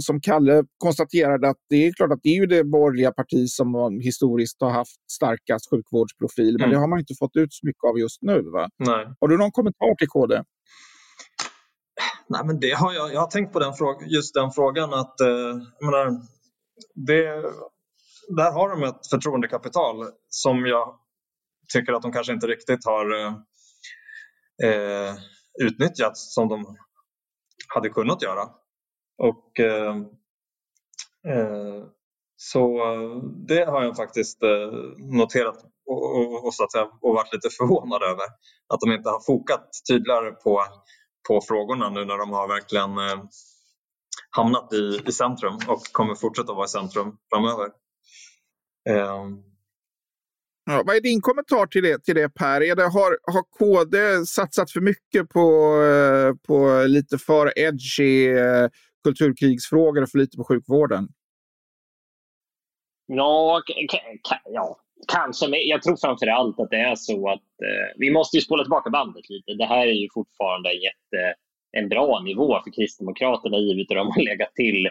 som Kalle konstaterade att det är klart att det är ju det borgerliga parti som historiskt har haft starkast sjukvårdsprofil, men det har man inte fått ut så mycket av just nu, va? Nej. Har du någon kommentar till KD? Nej, men det har jag har tänkt på den frågan att där har de ett förtroendekapital som jag tycker att de kanske inte riktigt har utnyttjat som de hade kunnat göra. Och så det har jag faktiskt noterat och så att säga och varit lite förvånad över att de inte har fokat tydligare på frågorna nu när de har verkligen hamnat i centrum och kommer fortsätta vara i centrum framöver. Vad är din kommentar till det Per? Har KD satsat för mycket på lite för edgy kulturkrigsfrågor och för lite på sjukvården? Ja, kanske, men jag tror framförallt att det är så att vi måste ju spola tillbaka bandet lite. Det här är ju fortfarande en bra nivå för Kristdemokraterna givet hur de har legat till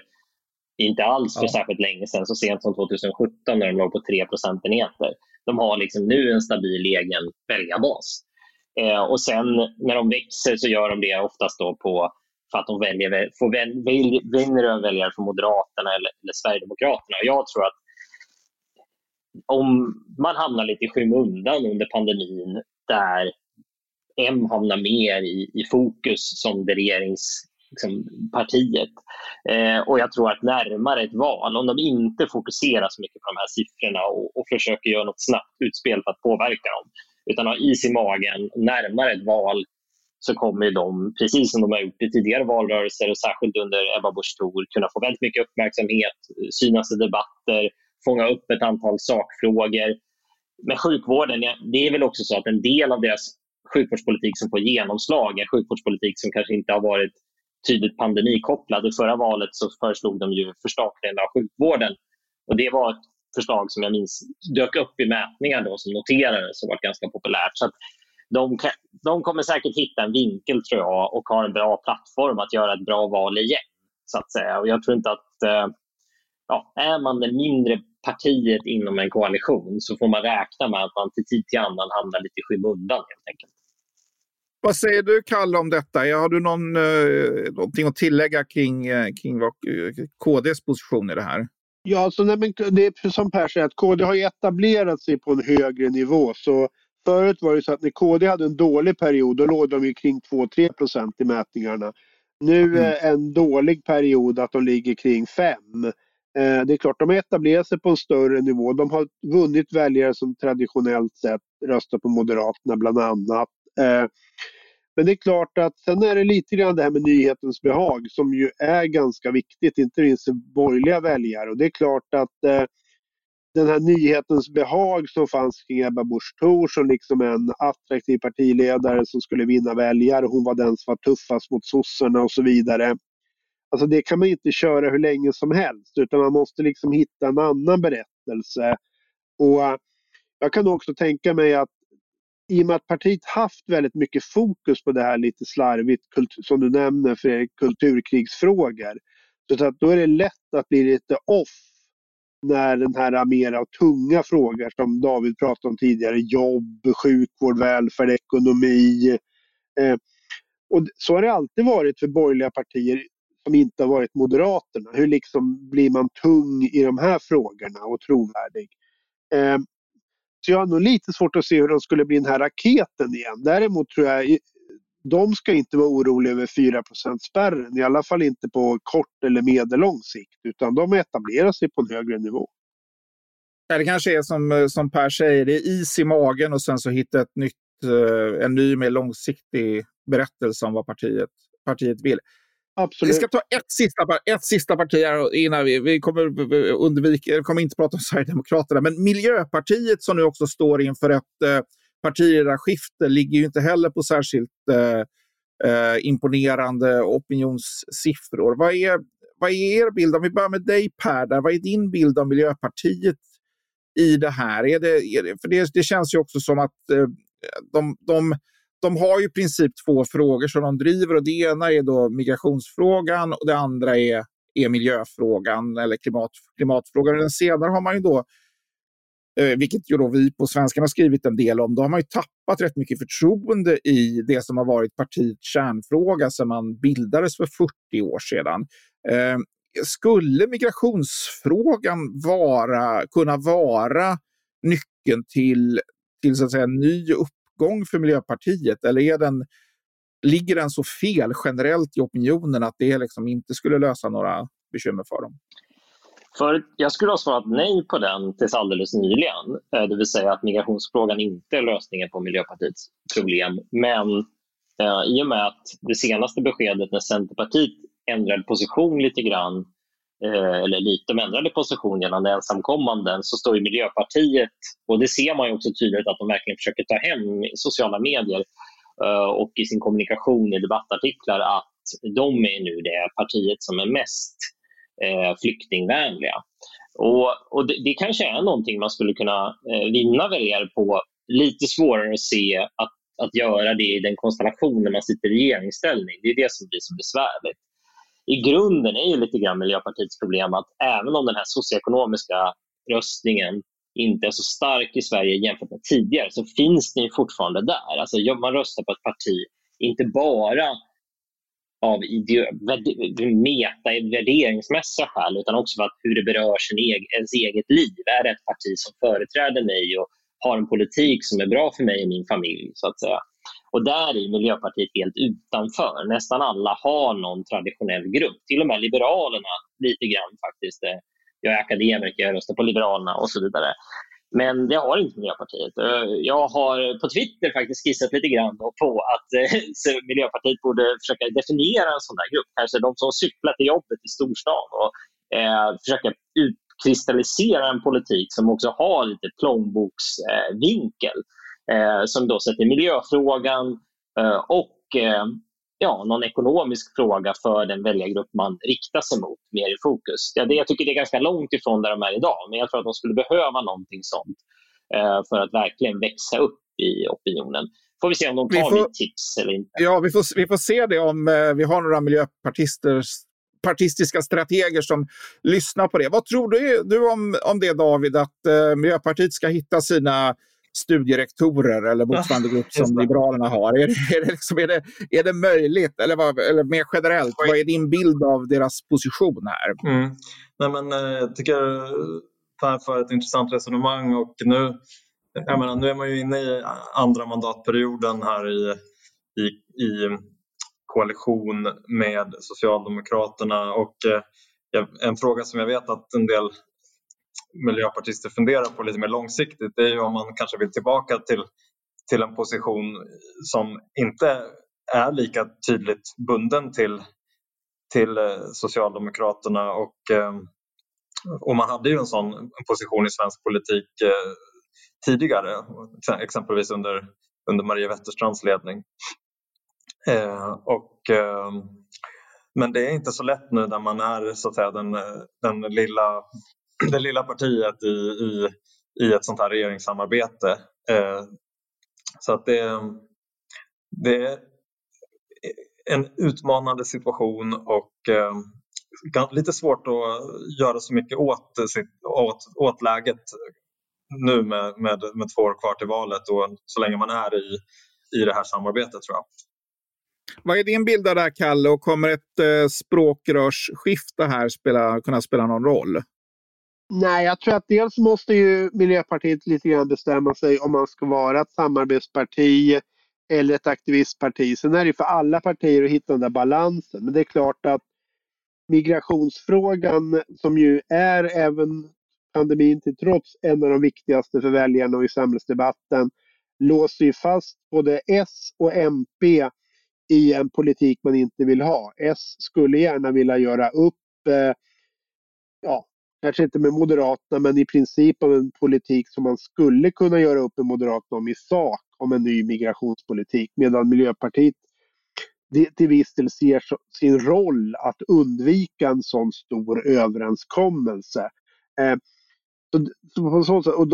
inte alls för särskilt länge sedan, så sent som 2017 när de låg på 3 procentenheter. De har liksom nu en stabil egen väljarbas. Och sen när de växer så gör de det oftast då på för att de vinner väljare från Moderaterna eller Sverigedemokraterna. Och jag tror att om man hamnar lite i skymundan under pandemin där M hamnar mer i fokus som det regeringspartiet. Och jag tror att närmare ett val, om de inte fokuserar så mycket på de här siffrorna och försöker göra något snabbt utspel för att påverka dem, utan har is i magen närmare ett val, så kommer de, precis som de har gjort i tidigare valrörelser och särskilt under Ebba Busch Thor, kunna få väldigt mycket uppmärksamhet, synas i debatter, fånga upp ett antal sakfrågor. Men sjukvården, det är väl också så att en del av deras sjukvårdspolitik som får genomslag är sjukvårdspolitik som kanske inte har varit tydligt pandemikopplad. I förra valet så föreslog de ju förstatligande av sjukvården, och det var ett förslag som jag minns dök upp i mätningar då, som noterades, som var ganska populärt. Så att de kommer säkert hitta en vinkel, tror jag, och ha en bra plattform att göra ett bra val igen, så att säga. Och jag tror inte att är man det mindre partiet inom en koalition så får man räkna med att man till tid till annan hamnar lite i skymundan, helt enkelt. Vad säger du, Kalle, om detta? Har du någonting att tillägga kring KDs position i det här? Ja, så det är som Per säger att KD har etablerat sig på en högre nivå. Så förut var det så att när KD hade en dålig period då låg de ju kring 2-3% i mätningarna. Nu en dålig period att de ligger kring 5%. Det är klart, de har etablerat sig på en större nivå. De har vunnit väljare som traditionellt sett röstar på Moderaterna bland annat. Men det är klart att sen är det lite grann det här med nyhetens behag som ju är ganska viktigt, inte minst borgerliga väljare. Och det är klart att den här nyhetens behag som fanns kring Ebba Busch Thor som liksom en attraktiv partiledare som skulle vinna väljare. Hon var den som var tuffast mot sossarna och så vidare. Alltså det kan man inte köra hur länge som helst, utan man måste liksom hitta en annan berättelse. Och jag kan också tänka mig att i och med att partiet haft väldigt mycket fokus på det här lite slarvigt, som du nämner, för kulturkrigsfrågor, så att då är det lätt att bli lite off när den här mera tunga frågor som David pratade om tidigare, jobb, sjukvård, välfärd, ekonomi. Och så har det alltid varit för borgerliga partier som inte har varit Moderaterna. Hur liksom blir man tung i de här frågorna och trovärdig? Så jag har nog lite svårt att se hur de skulle bli den här raketen igen. Däremot tror jag de ska inte vara oroliga över 4%-spärren. I alla fall inte på kort eller medellång sikt. Utan de etablerar sig på en högre nivå. Det kanske är som Per säger. Det är is i magen och sen så hitta en ny mer långsiktig berättelse om vad partiet vill. Absolut. Vi ska ta ett sista parti här innan vi kommer inte prata om Sverigedemokraterna, men Miljöpartiet som nu också står inför ett partiledarskifte ligger ju inte heller på särskilt imponerande opinionssiffror. Vad är er bild, om vi börjar med dig Per, där, vad är din bild av Miljöpartiet i det här? För det känns ju också som att de har ju i princip två frågor som de driver, och det ena är då migrationsfrågan och det andra är miljöfrågan eller klimatfrågan. Den senare har man ju då, vilket ju då vi på svenskarna har skrivit en del om, då har man ju tappat rätt mycket förtroende i det som har varit partiets kärnfråga sedan man bildades för 40 år sedan. Skulle migrationsfrågan kunna vara nyckeln till så att säga ny uppgång för Miljöpartiet, eller ligger den så fel generellt i opinionen att det liksom inte skulle lösa några bekymmer för dem? För jag skulle ha svarat nej på den tills alldeles nyligen, det vill säga att migrationsfrågan inte är lösningen på Miljöpartiets problem. Men i och med att det senaste beskedet när Centerpartiet ändrade position lite grann, eller ändrade position gällande ensamkommanden, så står ju Miljöpartiet, och det ser man ju också tydligt att de verkligen försöker ta hem i sociala medier och i sin kommunikation i debattartiklar, att de är nu det partiet som är mest flyktingvänliga. Och det kanske är någonting man skulle kunna vinna väljare på, lite svårare att se att göra det i den konstellationen när man sitter i regeringsställning. Det är det som blir så besvärligt. i grunden är ju lite grann Miljöpartiets problem att även om den här socioekonomiska röstningen inte är så stark i Sverige jämfört med tidigare, så finns den ju fortfarande där. Alltså man röstar på ett parti inte bara av värderingsmässiga skäl utan också för att hur det berör ens eget liv. Är det ett parti som företräder mig och har en politik som är bra för mig och min familj, så att säga. Och där är Miljöpartiet helt utanför. Nästan alla har någon traditionell grupp. Till och med Liberalerna lite grann faktiskt. Jag är akademiker, jag röstar på Liberalerna och så vidare. Men det har inte Miljöpartiet. Jag har på Twitter faktiskt skissat lite grann på att Miljöpartiet borde försöka definiera en sån där grupp. Kanske de som cyklar till jobbet i storstan och försöka utkristallisera en politik som också har lite plånboksvinkel. Som då sätter miljöfrågan och någon ekonomisk fråga för den väljargrupp man riktar sig mot mer i fokus. Jag tycker det är ganska långt ifrån där de är idag, men jag tror att de skulle behöva någonting sånt för att verkligen växa upp i opinionen. Får vi se om de tar mitt tips eller inte. Ja, vi får se det om vi har några partistiska strateger som lyssnar på det. Vad tror du om det, David, att Miljöpartiet ska hitta sina studierektorer eller motsvarande grupp som Liberalerna har? Är det möjligt? Eller mer generellt, vad är din bild av deras position här? Nej, men jag tycker Per för ett intressant resonemang, och nu är man ju inne i andra mandatperioden här i koalition med Socialdemokraterna, och en fråga som jag vet att en del miljöpartister funderar på lite mer långsiktigt, det är ju om man kanske vill tillbaka till en position som inte är lika tydligt bunden till Socialdemokraterna, och man hade ju en sån position i svensk politik tidigare, exempelvis under Maria Wetterströms ledning. Men det är inte så lätt nu när man är så att säga det lilla partiet i ett sånt här regeringssamarbete. Så att det är en utmanande situation, och lite svårt att göra så mycket åt läget nu med 2 år kvar till valet, och så länge man är i det här samarbetet, tror jag. Vad är din bild där, Kalle, och kommer ett språkrörsskifte här kunna spela någon roll? Nej, jag tror att dels måste ju Miljöpartiet lite grann bestämma sig om man ska vara ett samarbetsparti eller ett aktivistparti. Sen är det för alla partier att hitta den där balansen. Men det är klart att migrationsfrågan, som ju är även pandemin till trots en av de viktigaste för väljarna och i samhällsdebatten, låser ju fast både S och MP i en politik man inte vill ha. S skulle gärna vilja göra upp kanske inte med Moderaterna, men i princip av en politik som man skulle kunna göra upp med Moderaterna om i sak, om en ny migrationspolitik. Medan Miljöpartiet till viss del ser sin roll att undvika en sån stor överenskommelse.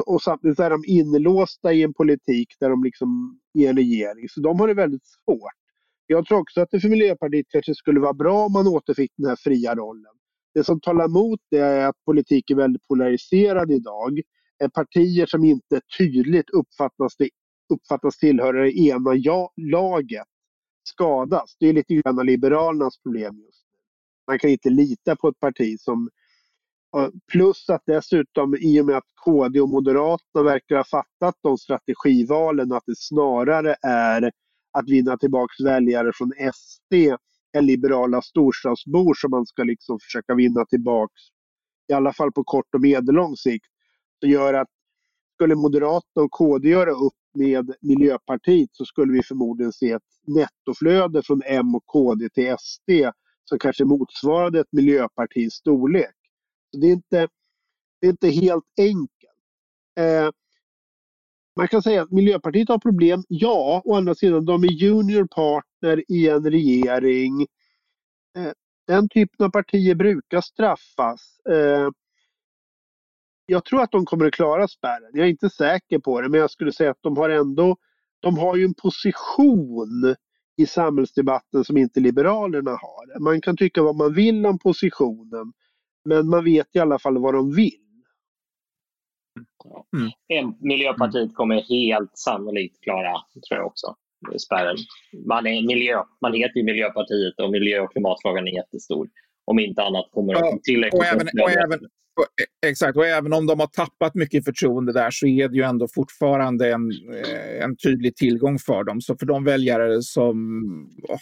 Och samtidigt är de inlåsta i en politik där de liksom är en regering. Så de har det väldigt svårt. Jag tror också att det för Miljöpartiet kanske skulle vara bra om man återfick den här fria rollen. Det som talar emot det är att politiken är väldigt polariserad idag. Partier som inte tydligt uppfattas tillhöra det ena laget skadas. Det är lite grann Liberalernas problem just nu. Man kan inte lita på ett parti som... Plus att dessutom, i och med att KD och Moderaterna verkar ha fattat de strategivalen, att det snarare är att vinna tillbaka väljare från SD, en liberala storstadsbor som man ska liksom försöka vinna tillbaks, i alla fall på kort och medellång sikt, så gör att skulle Moderaterna och KD göra upp med Miljöpartiet, så skulle vi förmodligen se ett nettoflöde från M och KD till SD som kanske motsvarade ett Miljöpartis storlek. Så det är inte helt enkelt. Man kan säga att Miljöpartiet har problem. Ja, å andra sidan, de är juniorpartner i en regering. Den typen av partier brukar straffas. Jag tror att de kommer att klara spärren. Jag är inte säker på det, men jag skulle säga att de har ju en position i samhällsdebatten som inte Liberalerna har. Man kan tycka vad man vill om positionen, men man vet i alla fall vad de vill. Mm. Mm. Miljöpartiet kommer helt sannolikt klara, tror jag också, spärren. Man heter ju Miljöpartiet och miljö- och klimatfrågan är jättestor. Om inte annat kommer de tillräckligt. Och även om de har tappat mycket förtroende där, så är det ju ändå fortfarande en tydlig tillgång för dem. Så för de väljare som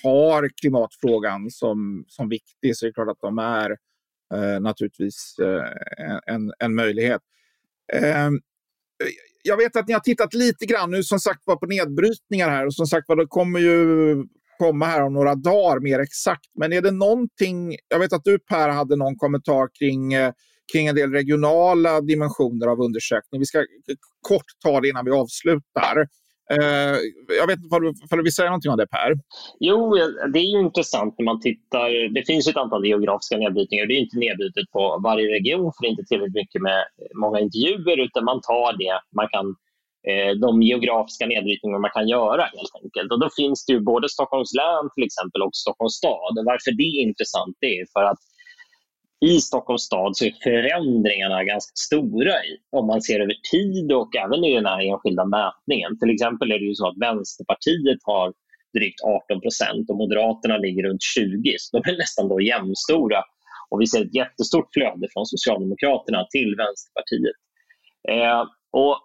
har klimatfrågan som viktig, så är det klart att de är naturligtvis en möjlighet. Jag vet att ni har tittat lite grann nu, som sagt var, på nedbrytningar här, och som sagt var, det kommer ju komma här om några dagar mer exakt, men är det någonting, jag vet att du Per hade någon kommentar kring en del regionala dimensioner av undersökning. Vi ska kort ta det innan vi avslutar. Jag vet inte om du vill säga någonting om det, Per? Jo, det är ju intressant när man tittar. Det finns ett antal geografiska nedbrytningar. Det är inte nedbrytet på varje region, för det är inte tillräckligt mycket med många intervjuer, utan man tar det man kan, de geografiska nedbrytningar man kan göra helt enkelt. Och då finns det ju både Stockholms län till exempel och Stockholms stad. Varför det är intressant är för att i Stockholms stad så är förändringarna ganska stora om man ser över tid och även i den här enskilda mätningen. Till exempel är det ju så att Vänsterpartiet har drygt 18% och Moderaterna ligger runt 20%, så de är nästan då jämnstora. Och vi ser ett jättestort flöde från Socialdemokraterna till Vänsterpartiet. Och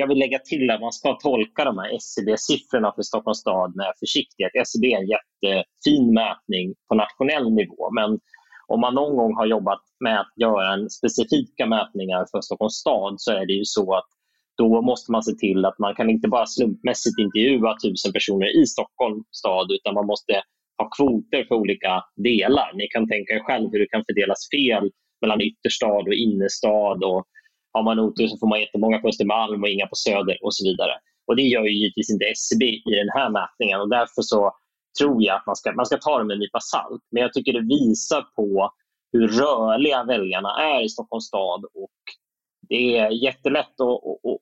jag vill lägga till att man ska tolka de här SCB-siffrorna för Stockholms stad med försiktighet. SCB är en jättefin mätning på nationell nivå, men om man någon gång har jobbat med att göra en specifika mätningar för Stockholms stad, så är det ju så att då måste man se till att man kan inte bara slumpmässigt intervjua 1000 personer i Stockholms stad, utan man måste ha kvoter för olika delar. Ni kan tänka er själv hur det kan fördelas fel mellan ytterstad och innerstad, och har man otur så får man jättemånga på Östermalm och inga på Söder och så vidare. Och det gör ju givetvis inte SCB i den här mätningen, och därför så tror jag att man ska ta det med en nypa salt. Men jag tycker det visar på hur rörliga väljarna är i Stockholms stad, och det är jättelätt,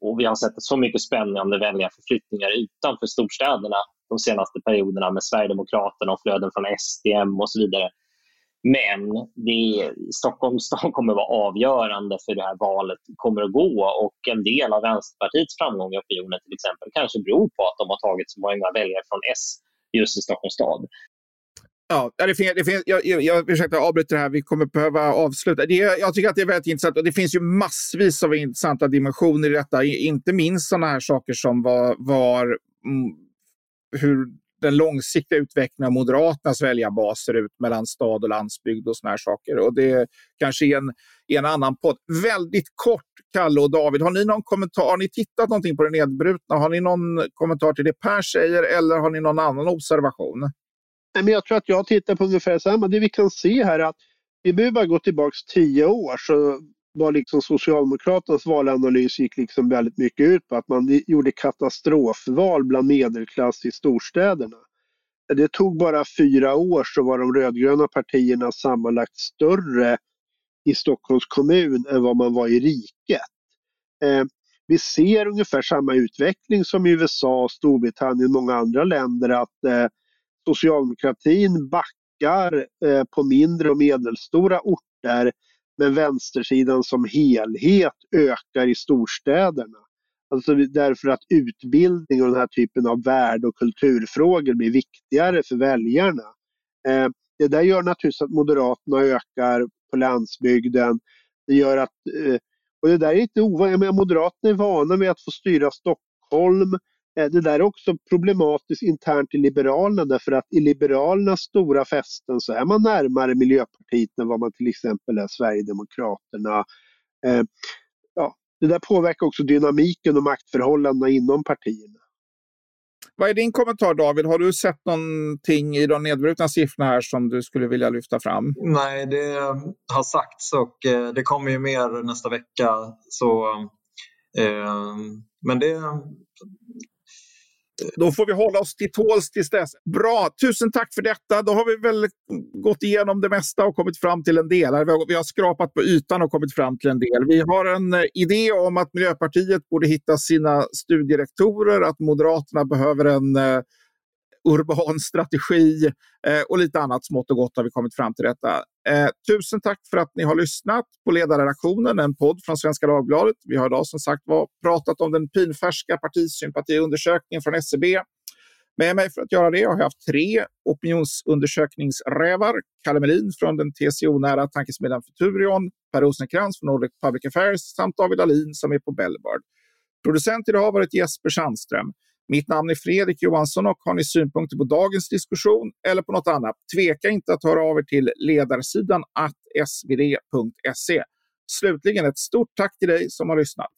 och vi har sett så mycket spännande väljarförflyttningar utanför storstäderna de senaste perioderna med Sverigedemokraterna och flöden från SDM och så vidare. Men Stockholms stad kommer vara avgörande för det här valet kommer att gå, och en del av Vänsterpartiets framgång i opinionen till exempel kanske beror på att de har tagit så många väljare från S just i Stockholms stad. Ja, jag avbryter det här. Vi kommer behöva avsluta. Jag tycker att det är väldigt intressant, och det finns ju massvis av intressanta dimensioner i detta. Inte minst sådana här saker som hur den långsiktiga utvecklingen av Moderaternas väljarbas ser ut mellan stad och landsbygd och sådana här saker. Och det kanske är en annan podd. Väldigt kort, Kalle och David, har ni någon kommentar? Har ni tittat någonting på det nedbrutna? Har ni någon kommentar till det Per säger, eller har ni någon annan observation? Nej, men jag tror att jag tittar på ungefär samma. Det vi kan se här är att vi behöver gå tillbaka 10 år, så var liksom Socialdemokraternas valanalys gick liksom väldigt mycket ut på att man gjorde katastrofval bland medelklass i storstäderna. Det tog bara 4 år så var de rödgröna partierna sammanlagt större i Stockholms kommun än vad man var i riket. Vi ser ungefär samma utveckling som i USA, Storbritannien och många andra länder, att socialdemokratin backar på mindre och medelstora orter, men vänstersidan som helhet ökar i storstäderna. Alltså därför att utbildning och den här typen av värde- och kulturfrågor blir viktigare för väljarna. Det där gör naturligtvis att Moderaterna ökar på landsbygden. Det gör att, och det där är inte ovanligt, men Moderaterna är vana med att få styra Stockholm. Det där är också problematiskt internt i Liberalerna, därför att i Liberalernas stora fästen så är man närmare Miljöpartiet än vad man till exempel är Sverigedemokraterna. Ja, det där påverkar också dynamiken och maktförhållandena inom partierna. Vad är din kommentar, David? Har du sett någonting i de nedbrutna siffrorna här som du skulle vilja lyfta fram? Nej, det har sagts och det kommer ju mer nästa vecka. Så, men det... Då får vi hålla oss till tåls tills dess. Bra, tusen tack för detta. Då har vi väl gått igenom det mesta och kommit fram till en del. Vi har skrapat på ytan och kommit fram till en del. Vi har en idé om att Miljöpartiet borde hitta sina studierektorer, att Moderaterna behöver en urban strategi och lite annat smått och gott har vi kommit fram till detta. Tusen tack för att ni har lyssnat på Ledarredaktionen, en podd från Svenska Dagbladet. Vi har idag som sagt pratat om den pinfärska partisympatiundersökningen från SCB. Med mig för att göra det har jag haft tre opinionsundersökningsrävar. Kalle Melin från den TCO-nära tankesmedjan Futurion, Per Rosenkrantz från Nordic Public Affairs samt David Alin som är på Bellbird. Producent idag har varit Jesper Sandström. Mitt namn är Fredrik Johansson och har ni synpunkter på dagens diskussion eller på något annat, tveka inte att höra av er till ledarsidan @svd.se. Slutligen ett stort tack till dig som har lyssnat.